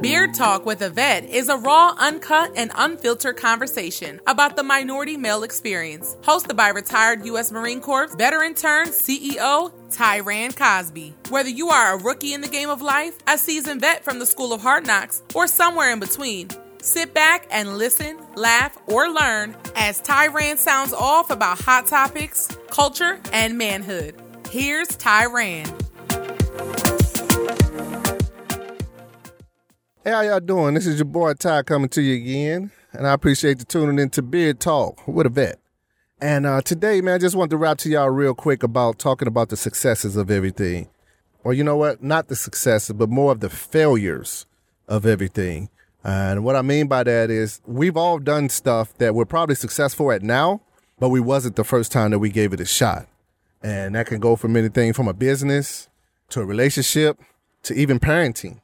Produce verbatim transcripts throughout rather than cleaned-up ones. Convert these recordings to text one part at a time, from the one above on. Beard Talk with a Vet is a raw, uncut, and unfiltered conversation about the minority male experience, hosted by retired U S Marine Corps veteran turned C E O Tyrann Cosby. Whether you are a rookie in the game of life, a seasoned vet from the School of Hard Knocks, or somewhere in between, sit back and listen, laugh, or learn as Tyrann sounds off about hot topics, culture, and manhood. Here's Tyrann. Hey, how y'all doing? This is your boy Ty coming to you again, and I appreciate you tuning in to Beard Talk with a Vet. And uh, today, man, I just wanted to rap to y'all real quick about talking about the successes of everything. Or you know what? Not the successes, but more of the failures of everything. And what I mean by that is we've all done stuff that we're probably successful at now, but we wasn't the first time that we gave it a shot. And that can go from anything from a business to a relationship to even parenting.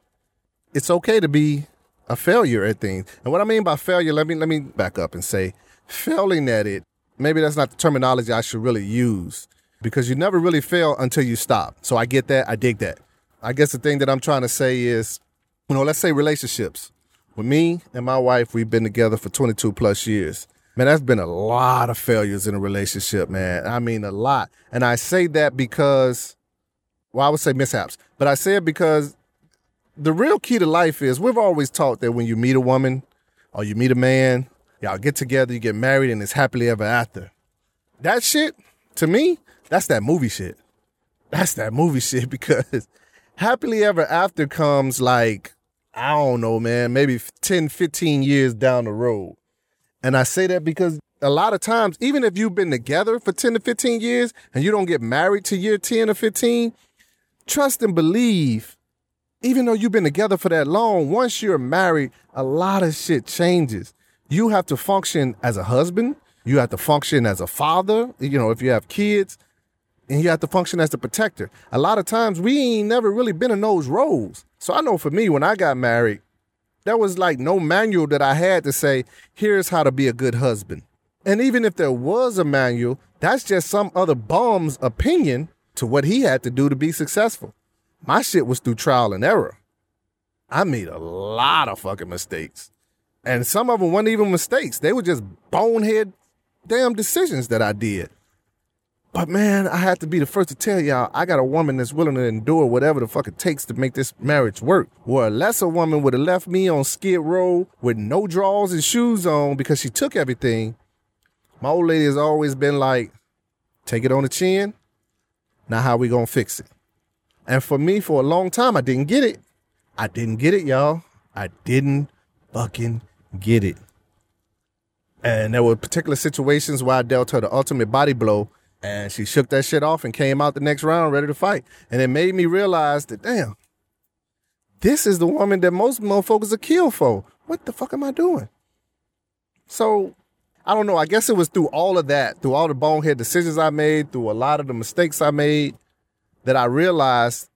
It's okay to be a failure at things. And what I mean by failure, let me let me back up and say failing at it, maybe that's not the terminology I should really use, because you never really fail until you stop. So I get that. I dig that. I guess the thing that I'm trying to say is, you know, let's say relationships. With me and my wife, we've been together for twenty-two plus years. Man, that's been a lot of failures in a relationship, man. I mean, a lot. And I say that because, well, I would say mishaps. But I say it because the real key to life is we've always taught that when you meet a woman or you meet a man, y'all get together, you get married, and it's happily ever after. That shit, to me, that's that movie shit. That's that movie shit, because happily ever after comes like, I don't know, man, maybe ten, fifteen years down the road. And I say that because a lot of times, even if you've been together for ten to fifteen years and you don't get married to year ten or fifteen, trust and believe, even though you've been together for that long, once you're married, a lot of shit changes. You have to function as a husband. You have to function as a father, you know, if you have kids, and you have to function as the protector. A lot of times we ain't never really been in those roles. So I know for me, when I got married, there was like no manual that I had to say, here's how to be a good husband. And even if there was a manual, that's just some other bum's opinion to what he had to do to be successful. My shit was through trial and error. I made a lot of fucking mistakes. And some of them weren't even mistakes. They were just bonehead damn decisions that I did. But man, I have to be the first to tell y'all, I got a woman that's willing to endure whatever the fuck it takes to make this marriage work. Where a lesser woman would have left me on Skid Row with no drawers and shoes on because she took everything. My old lady has always been like, take it on the chin. Now how we gonna fix it? And for me, for a long time, I didn't get it. I didn't get it, y'all. I didn't fucking get it. And there were particular situations where I dealt her the ultimate body blow. And she shook that shit off and came out the next round ready to fight. And it made me realize that, damn, this is the woman that most motherfuckers are killed for. What the fuck am I doing? So, I don't know. I guess it was through all of that, through all the bonehead decisions I made, through a lot of the mistakes I made, that I realized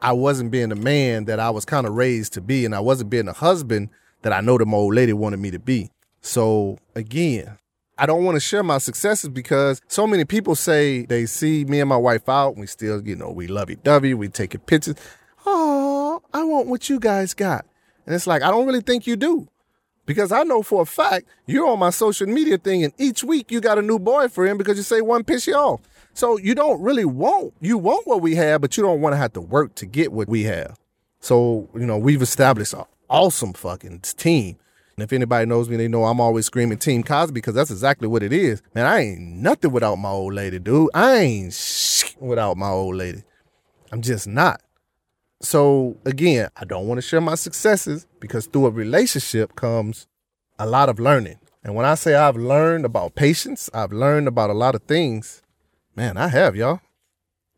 I wasn't being the man that I was kind of raised to be. And I wasn't being the husband that I know that my old lady wanted me to be. So, again, I don't want to share my successes because so many people say they see me and my wife out and we still, you know, we lovey-dovey, we taking pictures. Oh, I want what you guys got. And it's like, I don't really think you do, because I know for a fact you're on my social media thing and each week you got a new boyfriend because you say one piss you off. So you don't really want, you want what we have, but you don't want to have to work to get what we have. So, you know, we've established an awesome fucking team. And if anybody knows me, they know I'm always screaming Team Cosby, because that's exactly what it is. Man, I ain't nothing without my old lady, dude. I ain't shit without my old lady. I'm just not. So, again, I don't want to share my successes because through a relationship comes a lot of learning. And when I say I've learned about patience, I've learned about a lot of things, man, I have, y'all.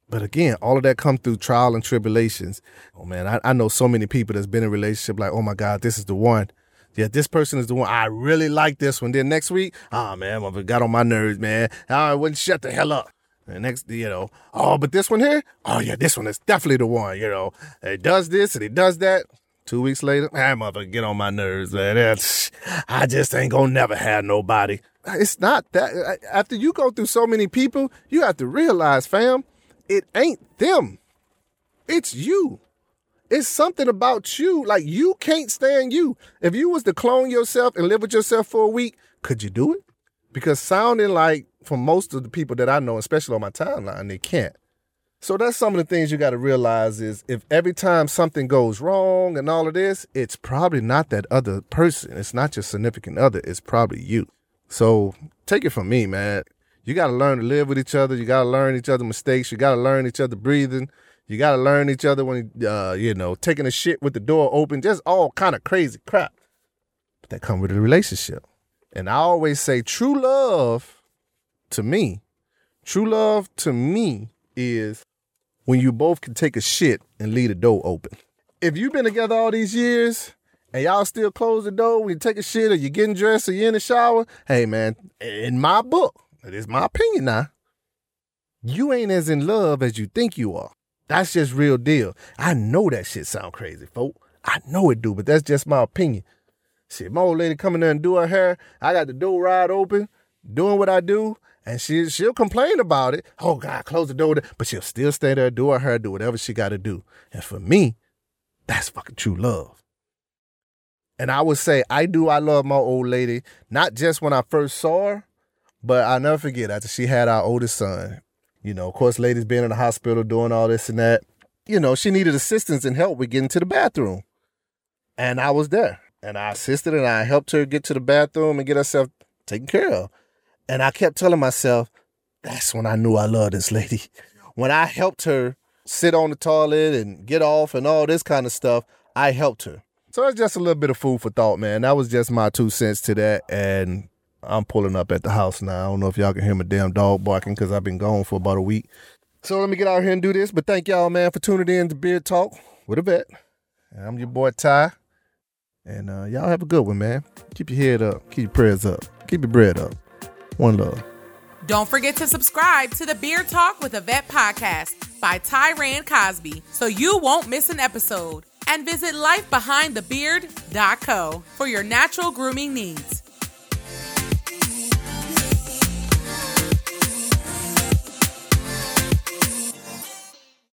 But again, all of that comes through trial and tribulations. Oh, man, I, I know so many people that's been in a relationship like, oh, my God, this is the one. Yeah, this person is the one. I really like this one. Then next week, ah, man, I got on my nerves, man. I wouldn't shut the hell up. And next, you know, oh, but this one here? Oh, yeah, this one is definitely the one, you know. It does this and it does that. Two weeks later, ah, mother, get on my nerves, man. That's, I just ain't gonna never have nobody. It's not that. After you go through so many people, you have to realize, fam, it ain't them. It's you. It's something about you. Like, you can't stand you. If you was to clone yourself and live with yourself for a week, could you do it? Because sounding like, for most of the people that I know, especially on my timeline, they can't. So that's some of the things you got to realize is if every time something goes wrong and all of this, it's probably not that other person. It's not your significant other. It's probably you. So take it from me, man. You got to learn to live with each other. You got to learn each other's mistakes. You got to learn each other breathing. You got to learn each other when, uh, you know, taking a shit with the door open. Just all kind of crazy crap that come with a relationship. And I always say true love to me, true love to me is when you both can take a shit and leave the door open. If you've been together all these years and y'all still close the door when you take a shit or you're getting dressed or you're in the shower, hey, man, in my book, it is my opinion now, you ain't as in love as you think you are. That's just real deal. I know that shit sound crazy, folk. I know it do, but that's just my opinion. Shit, my old lady coming there and do her hair, I got the door wide open, doing what I do, and she, she'll complain about it. Oh, God, close the door. But she'll still stay there, do her hair, do whatever she got to do. And for me, that's fucking true love. And I would say, I do, I love my old lady, not just when I first saw her, but I'll never forget, after she had our oldest son, you know, of course, lady's been in the hospital doing all this and that. You know, she needed assistance and help with getting to the bathroom. And I was there. And I assisted and I helped her get to the bathroom and get herself taken care of. And I kept telling myself, that's when I knew I loved this lady. When I helped her sit on the toilet and get off and all this kind of stuff, I helped her. So that's just a little bit of food for thought, man. That was just my two cents to that. And I'm pulling up at the house now. I don't know if y'all can hear my damn dog barking because I've been gone for about a week. So let me get out here and do this. But thank y'all, man, for tuning in to Beard Talk with a Vet. And I'm your boy, Ty. And uh, y'all have a good one, man. Keep your head up. Keep your prayers up. Keep your bread up. One love. Don't forget to subscribe to the Beard Talk with a Vet podcast by Tyrann Cosby so you won't miss an episode. And visit life behind the beard dot co for your natural grooming needs.